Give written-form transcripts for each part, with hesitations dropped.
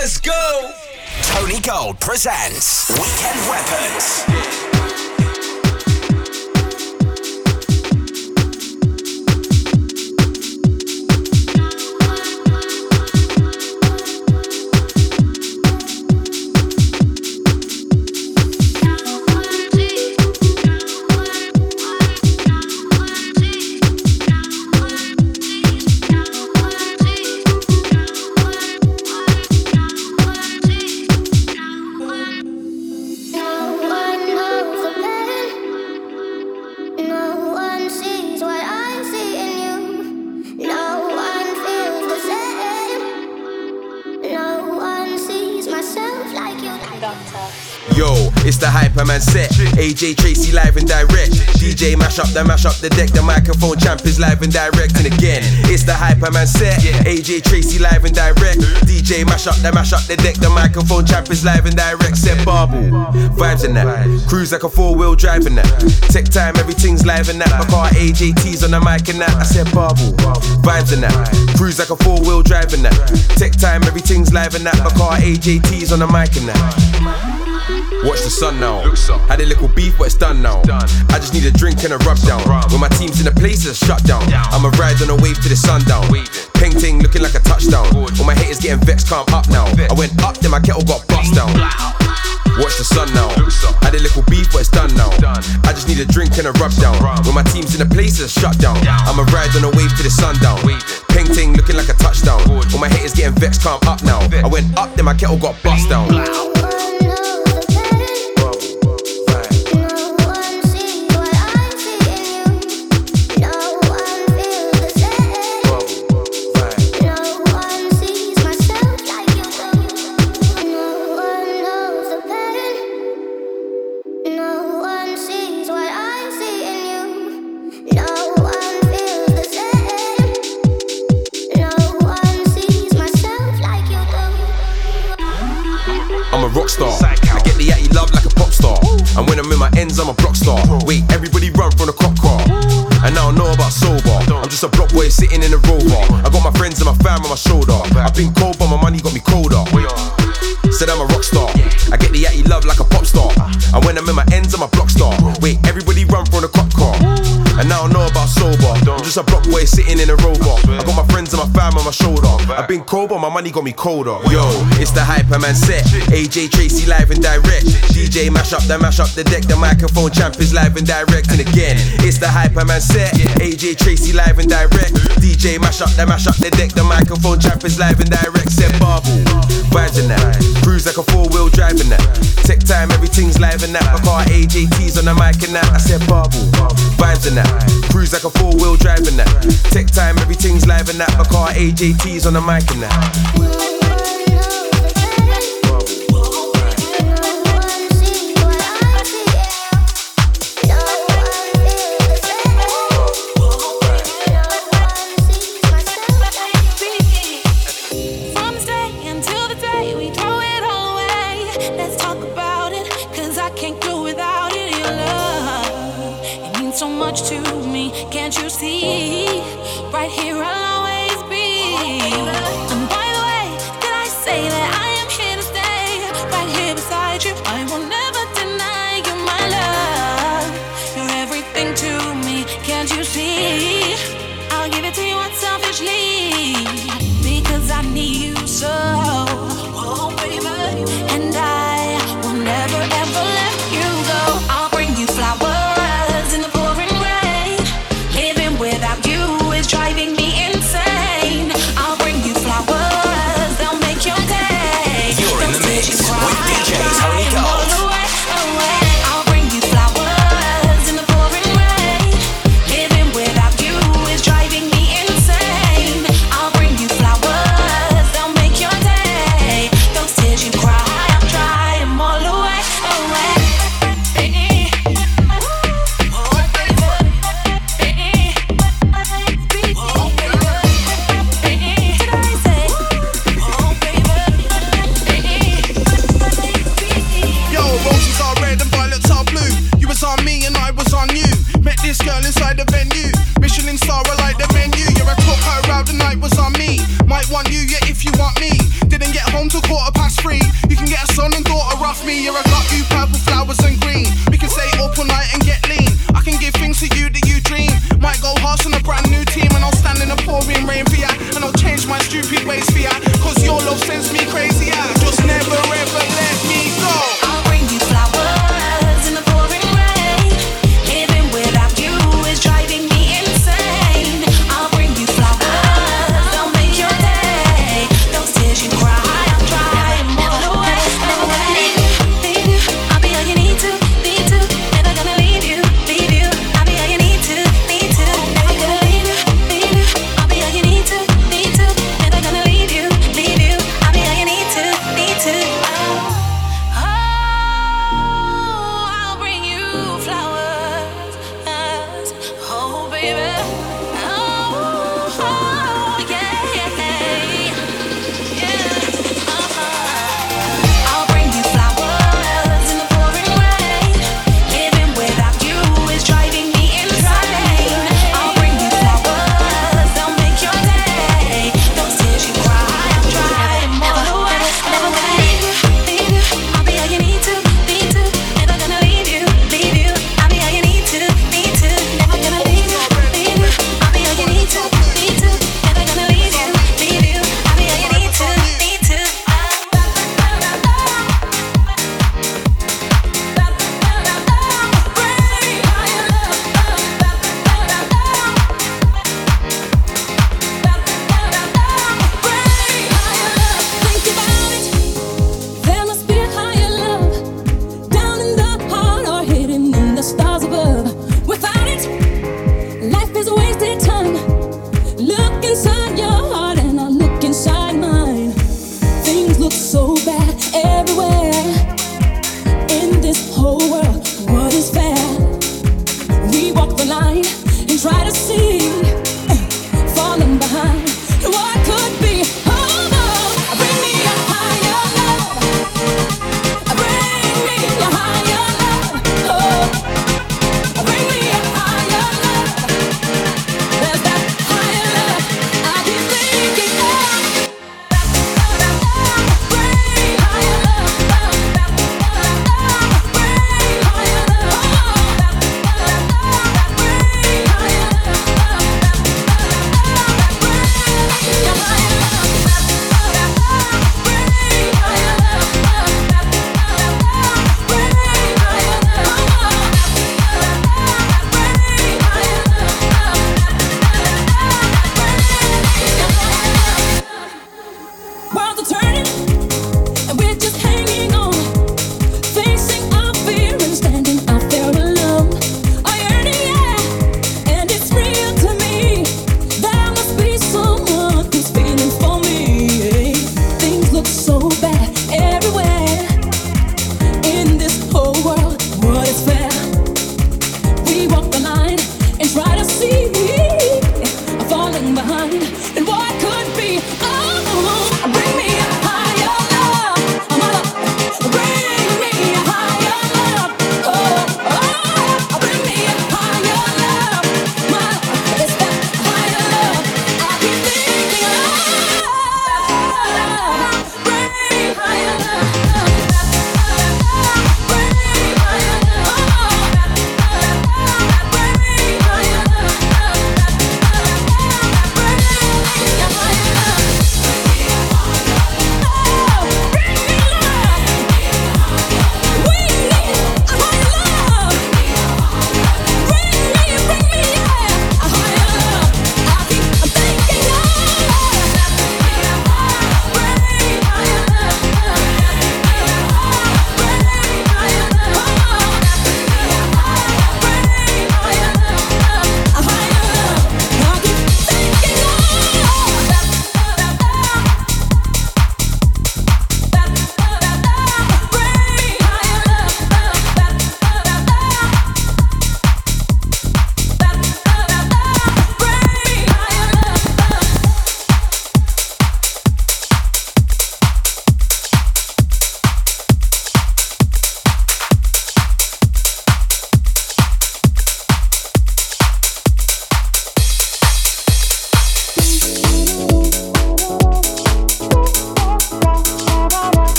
Let's go! Tony Gold presents Weekend Weapons. It's the Hyperman set, AJ Tracey live and direct. DJ mash up the deck, the microphone champ is live and direct. And again, it's the Hyperman set, AJ Tracey live and direct. DJ mash up the deck, the microphone champ is live and direct. Said Barble, vibes in that, cruise like a 4-wheel drive in that. Tech time, everything's live in that, my car AJT's on the mic in that. I said Barble, vibes in that, cruise like a 4-wheel drive in that. Tech time, everything's live in that, my car AJT's on the mic in that. Watch the sun now. Had a little beef, but it's done now. I just need a drink and a rub down. When my team's in the place, it's a shutdown. I'ma ride on a wave to the sundown. Peng ting looking like a touchdown. All my haters getting vexed, calm up now. I went up, then my kettle got bust down. Watch the sun now. Had a little beef, but it's done now. I just need a drink and a rub down. When my team's in the place, it's a shutdown. I'ma ride on a wave to the sundown. Peng ting looking like a touchdown. All my haters getting vexed, calm up now. I went up, then my kettle got bust down. Rockstar. I get the yatty love like a pop star. And when I'm in my ends, I'm a block star. Wait, everybody run from the cop car. And I don't know about sober. I'm just a block boy sitting in a rover. I got my friends and my fam on my shoulder. I've been cold, but my money got me colder. Said I'm a rock star. I get the yatty love like a pop star. And when I'm in my ends, I'm a block star. Wait, everybody run from the cop car. And I don't know about sober. I'm just a block boy sitting in a rover. I got my friends and my fam on my shoulder. I've been cold, but my money got me colder. Yo, it's the Hyperman set. AJ Tracey live and direct. DJ mash up the deck. The microphone champ is live and direct. And again, it's the Hyperman set. AJ Tracey live and direct. DJ mash up the deck. The microphone champ is live and direct. Said Barble, vibes in that, cruise like a 4-wheel drive in that. Tech time, everything's live in that. My car AJT's on the mic in that. I said Barble, vibes in that. Cruise like a 4-wheel drive in that. Tech time, everything's live in that. My car AJT's on the mic in that. Driving me insane. my stupid ways for ya, cause your love sends me crazy, I just never ever let me go. I'll bring you flowers in the pouring rain, living without you is driving me insane. I'll bring you flowers, they'll make your day, those tears you cry, I'll dry them all away, away. Leave you, I'll be all you need to, never gonna leave you, I'll be all you need to, never gonna leave you, I'll be all you need to, never gonna leave you, I'll be all you need to,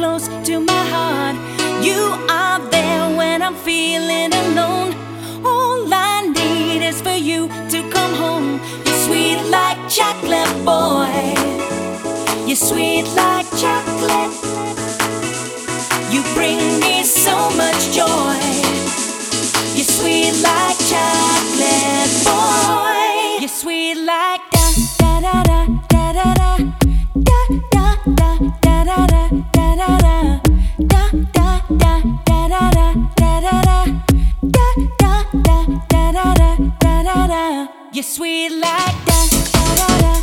close to my heart. You are there when I'm feeling alone. All I need is for you to come home. You're sweet like chocolate, boy. You're sweet like chocolate. You bring me so much joy. You're sweet like chocolate, boy. You're sweet like da da da da da da da da da da da da da da da da da da da da da da da. You're sweet like da da da da.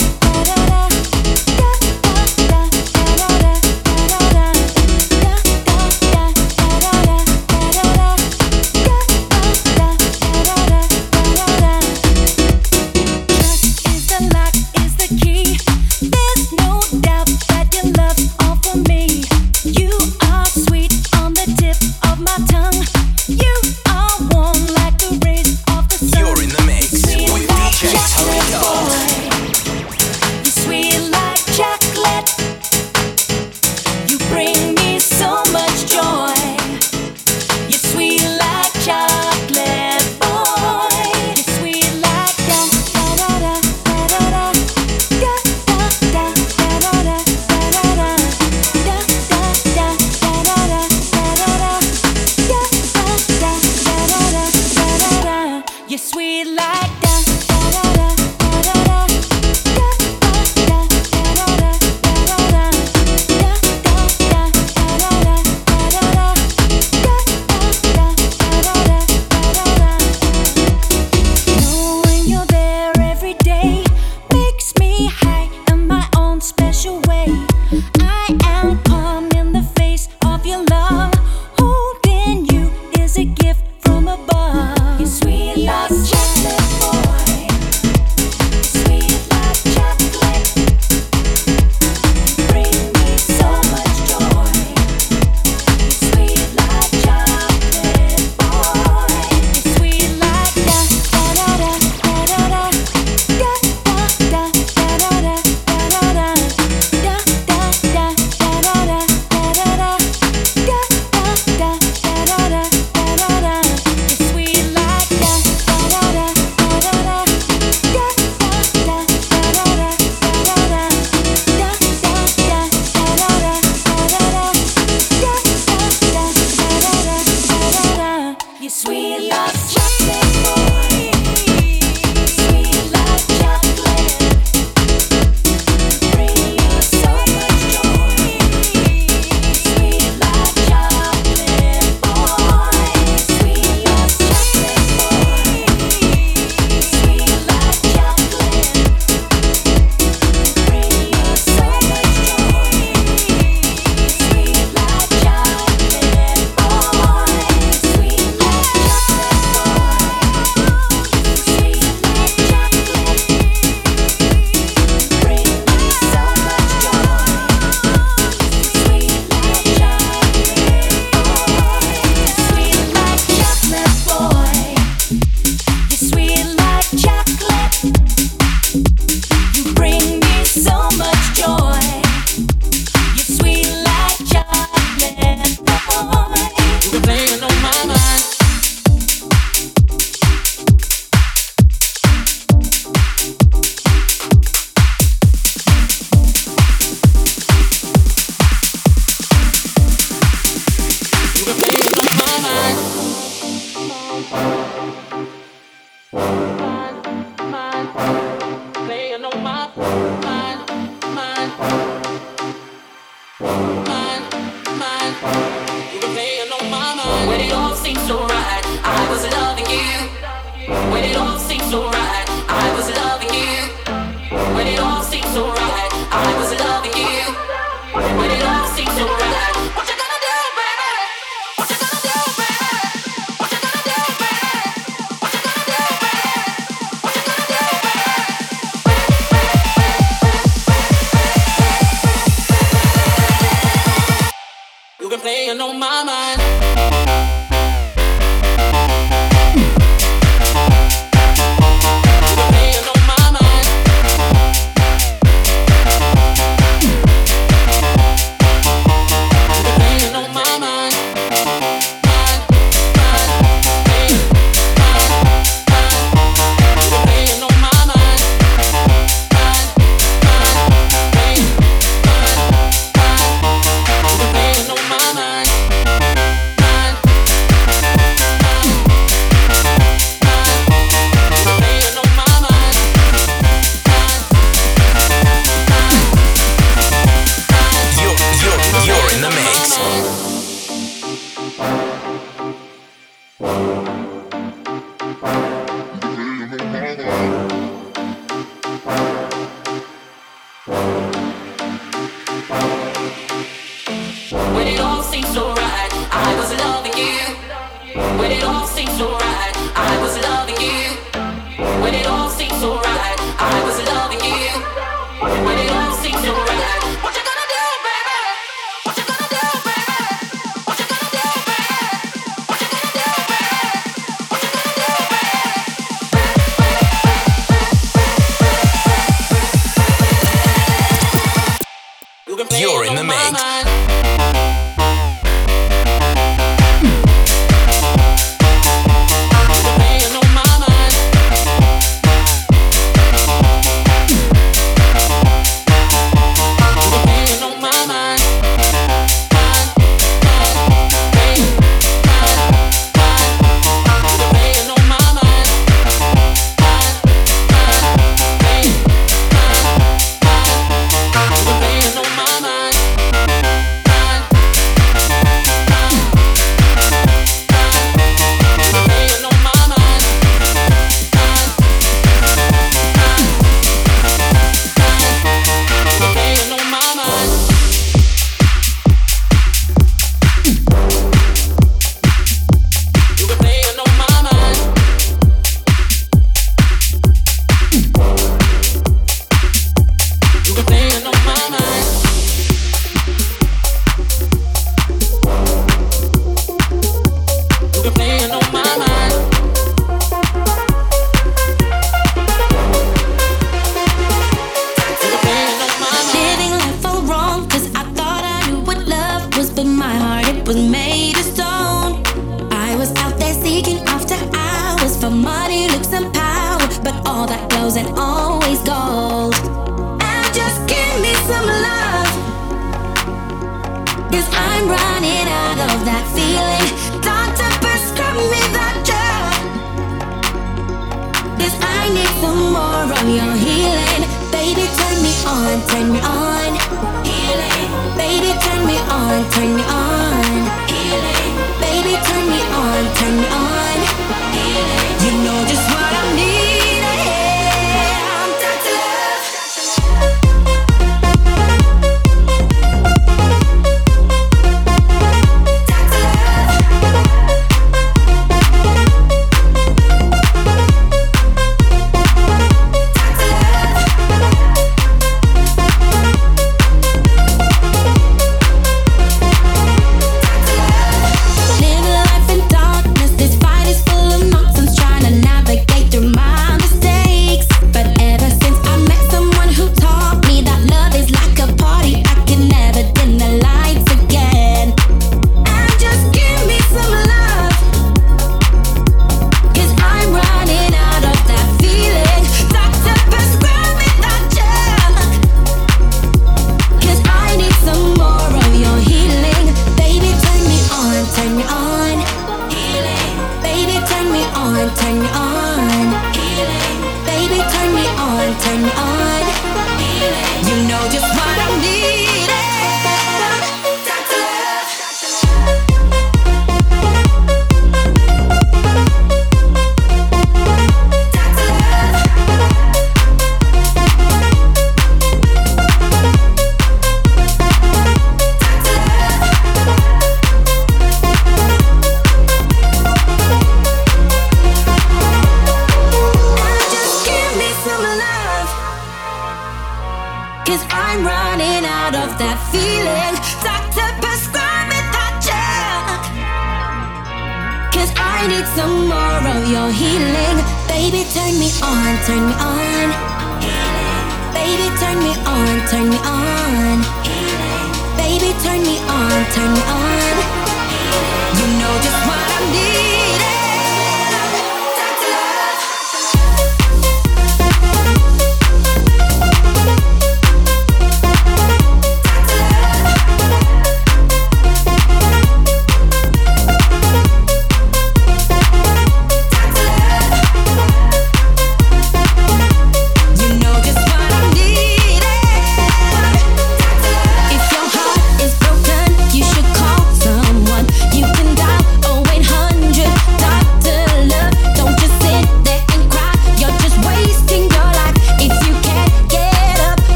When it all seemed so right, I was loving you. When it all seemed so right, I was loving you. When it all seemed so right, I was loving you. When it all seemed so right. You're in the mix.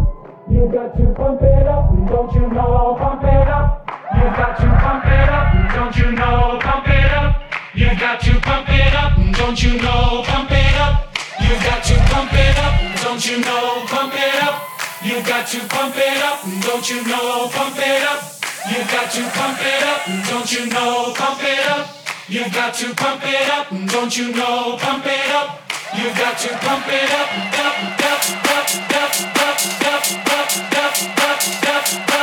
You got to pump it up, don't you know? Pump it up. You got to pump it up, don't you know? Pump it up. You got to pump it up, don't you know? Pump it up. You got to pump it up, don't you know? Pump it up. You got to pump it up, don't you know? Pump it up. You got to pump it up, don't you know? Pump it up. You got to pump it up, don't you know? Pump it up. You got to pump it up, don't you know? Pump it up. You got to.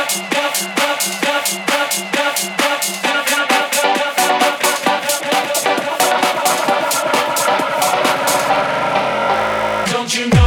Don't you know?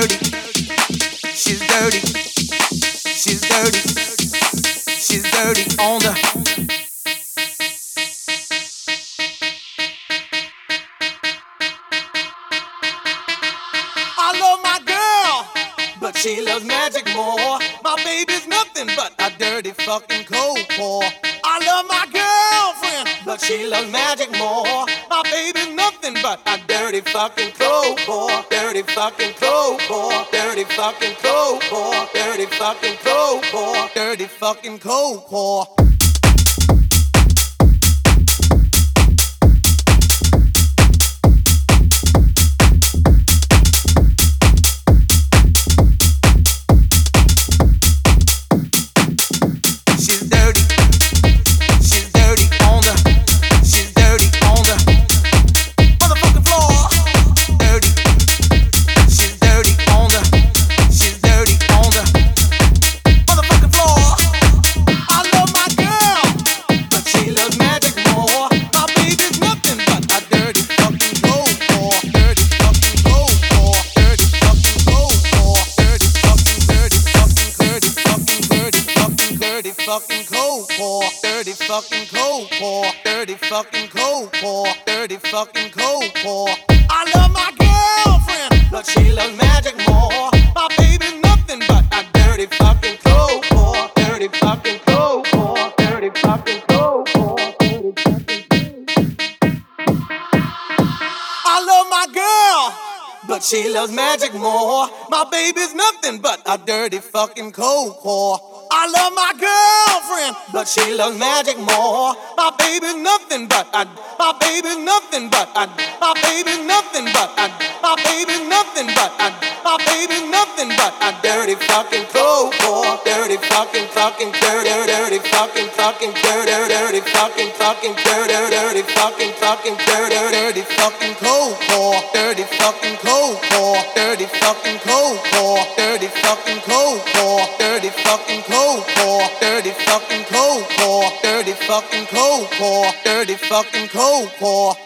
dirty. She's dirty. She's dirty. She's dirty on the. I love my girl, but she loves magic more. My baby's nothing but a dirty fucking cold pour. I love my girlfriend, but she loves magic more. My baby's nothing but a dirty fucking cold pour. Dirty fucking cold pour. Dirty fucking cold pour. Dirty fucking cold pour. Dirty fucking cold pour. Fucking cold pour, dirty fucking cold pour, dirty fucking cold pour, dirty fucking cold pour. I love my girlfriend, but she loves magic more. My baby's nothing but a dirty fucking cold pour, dirty fucking cold pour, dirty fucking cold pour, dirty fucking cold. I love my girl, but she loves magic more. My baby's nothing but a dirty fucking cold pour. I love my girlfriend, but she loves magic more. My baby's nothing but a. My baby's nothing but a. My baby's nothing but a. My baby's nothing but a. My baby's nothing but a dirty fucking cold pour. Dirty fucking fucking dirty dirty fucking fucking dirty dirty fucking fucking dirty dirty fucking fucking dirty dirty fucking cold pour. Dirty fucking cold. Dirty fucking cold pour, dirty fucking cold pour, dirty fucking cold pour, dirty fucking cold pour, dirty fucking cold pour, dirty fucking cold pour.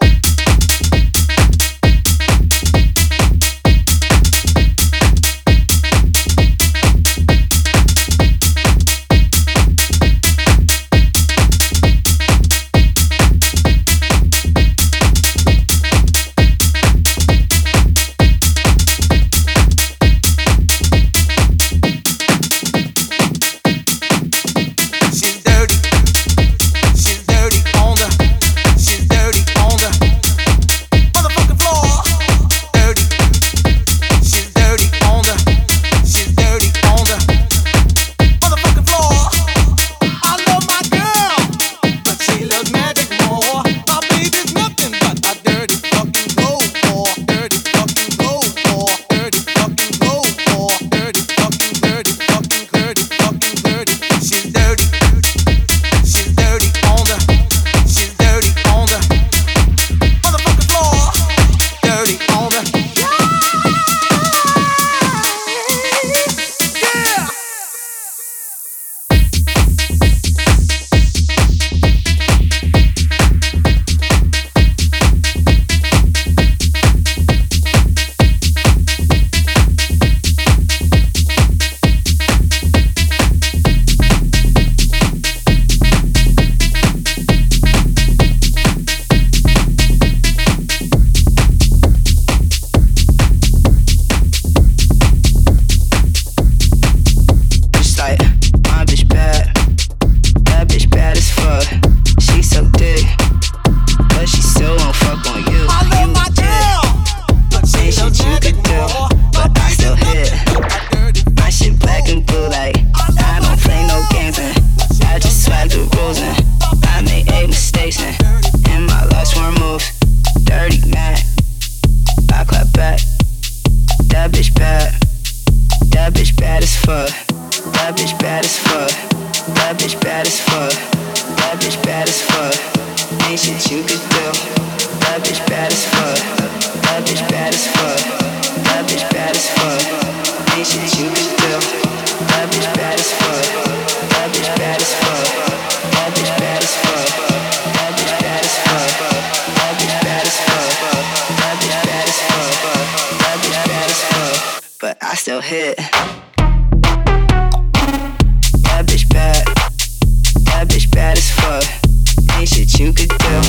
but I still hit. That bitch bad as fuck. Ain't shit you could do.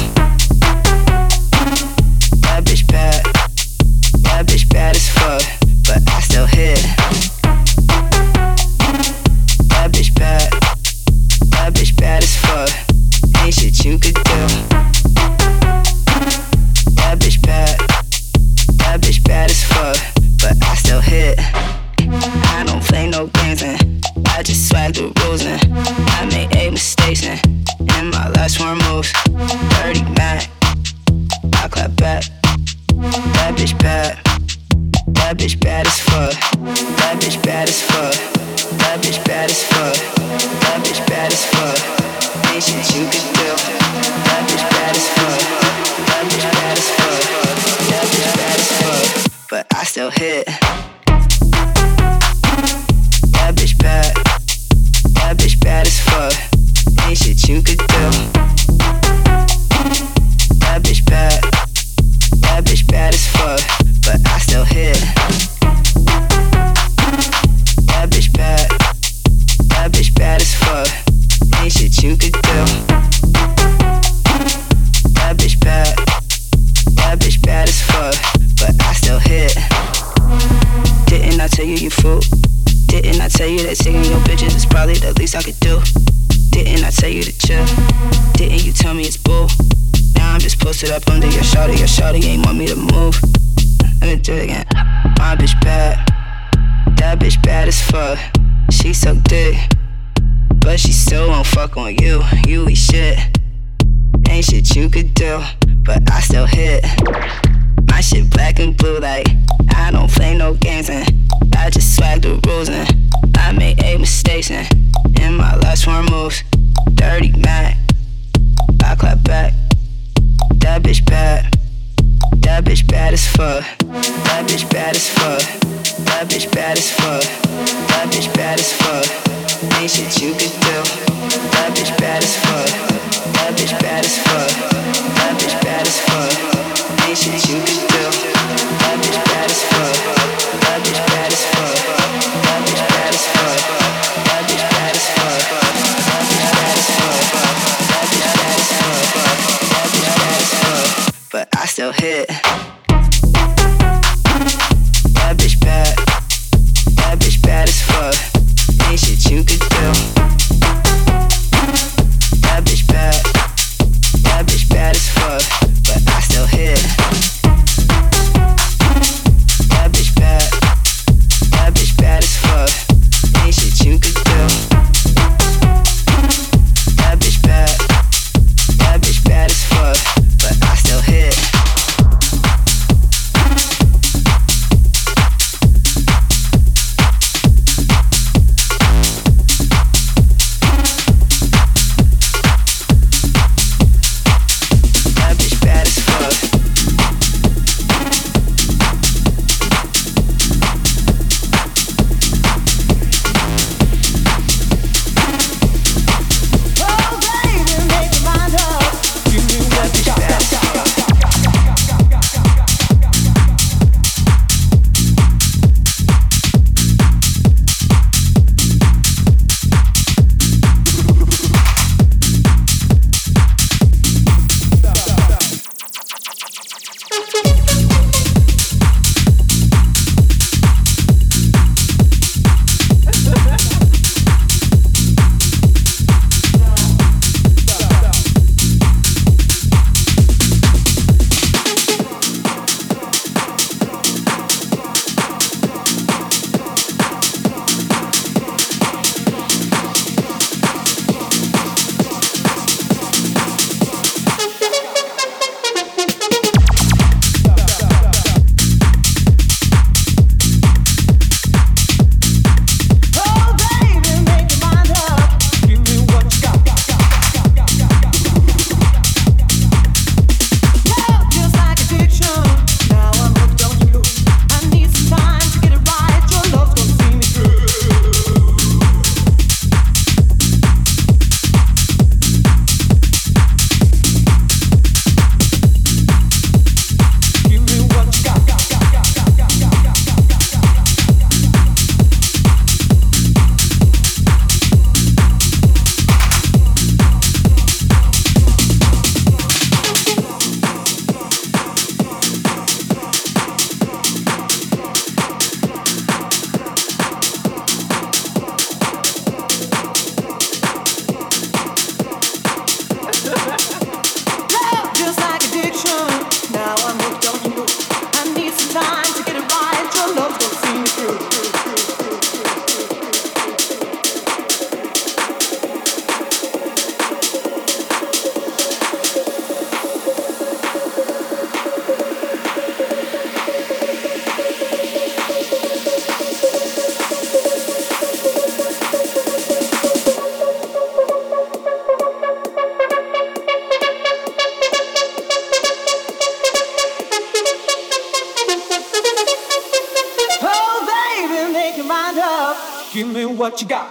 That bitch bad as fuck, but I still hit. That bitch bad as fuck. Ain't shit you could do. That bitch bad as fuck, but I still hit. I don't play no games and I just swag the rules and I made 8 mistakes and in my last 4 moves. 30 Mac, I clap back. That bitch bad. That bitch bad as fuck. That bitch bad as fuck. That bitch bad as fuck. That bitch bad as fuck. Ain't shit you could do. That bitch bad as fuck. That bitch bad as fuck. That bitch bad as fuck. But I still hit. That bitch bad. That bitch bad as fuck. Ain't shit you could do. That bitch bad. That bitch bad as fuck. But I still hit. That bitch bad. That bitch bad as fuck. Ain't shit you could do. That bitch bad. That bitch bad as fuck. But I still hit. Didn't I tell you you fool? Didn't I tell you that taking your bitches is probably the least I could do? Didn't I tell you to chill? Didn't you tell me it's bull? Now I'm just posted up under your shawty. Your shawty ain't want me to move. Let me do it again. My bitch bad. That bitch bad as fuck. She so dick, but she still won't fuck on you. You eat shit. Ain't shit you could do, but I still hit. My shit black and blue like I don't play no games and I just swag the rules and I made 8 mistakes and in my last 4 moves. 30 Mac, I clap back. That bitch bad. That bitch bad as fuck. That bitch bad as fuck. That bitch bad as fuck. That bitch bad as fuck. Ain't shit you could do. That bitch bad as fuck. That bitch bad as fuck. That bitch bad as fuck. Ain't shit you could do. That bitch bad as fuck. That bitch bad as fuck. That bitch bad as fuck. That bitch bad as fuck. That bitch bad as fuck. That bitch bad as fuck. That bitch bad as fuck. But I still hit. That bitch bad. That bitch bad as fuck. Ain't shit you could do. That bitch bad. That bitch bad as fuck. But I still hit. mind up. Give me what you got.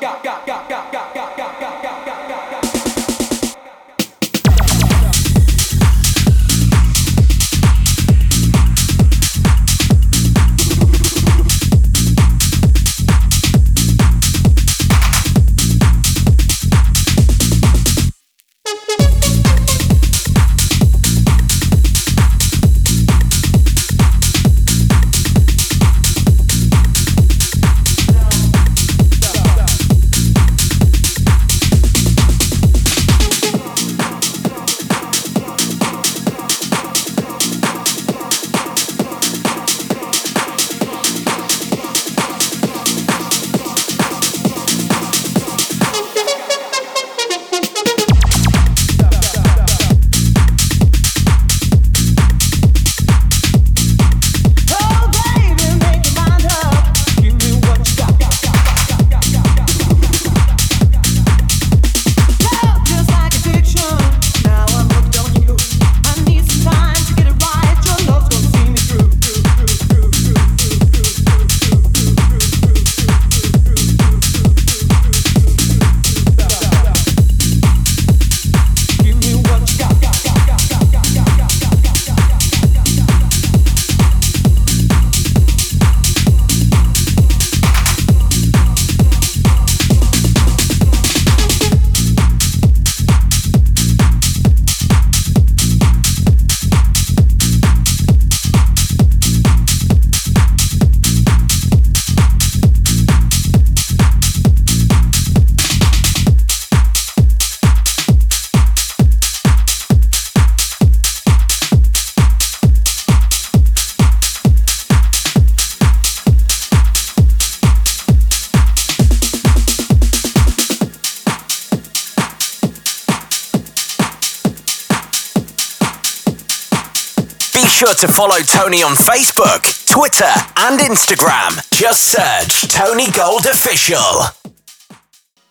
Sure to follow Tony on Facebook, Twitter, and Instagram. Just search Tony Gold Official.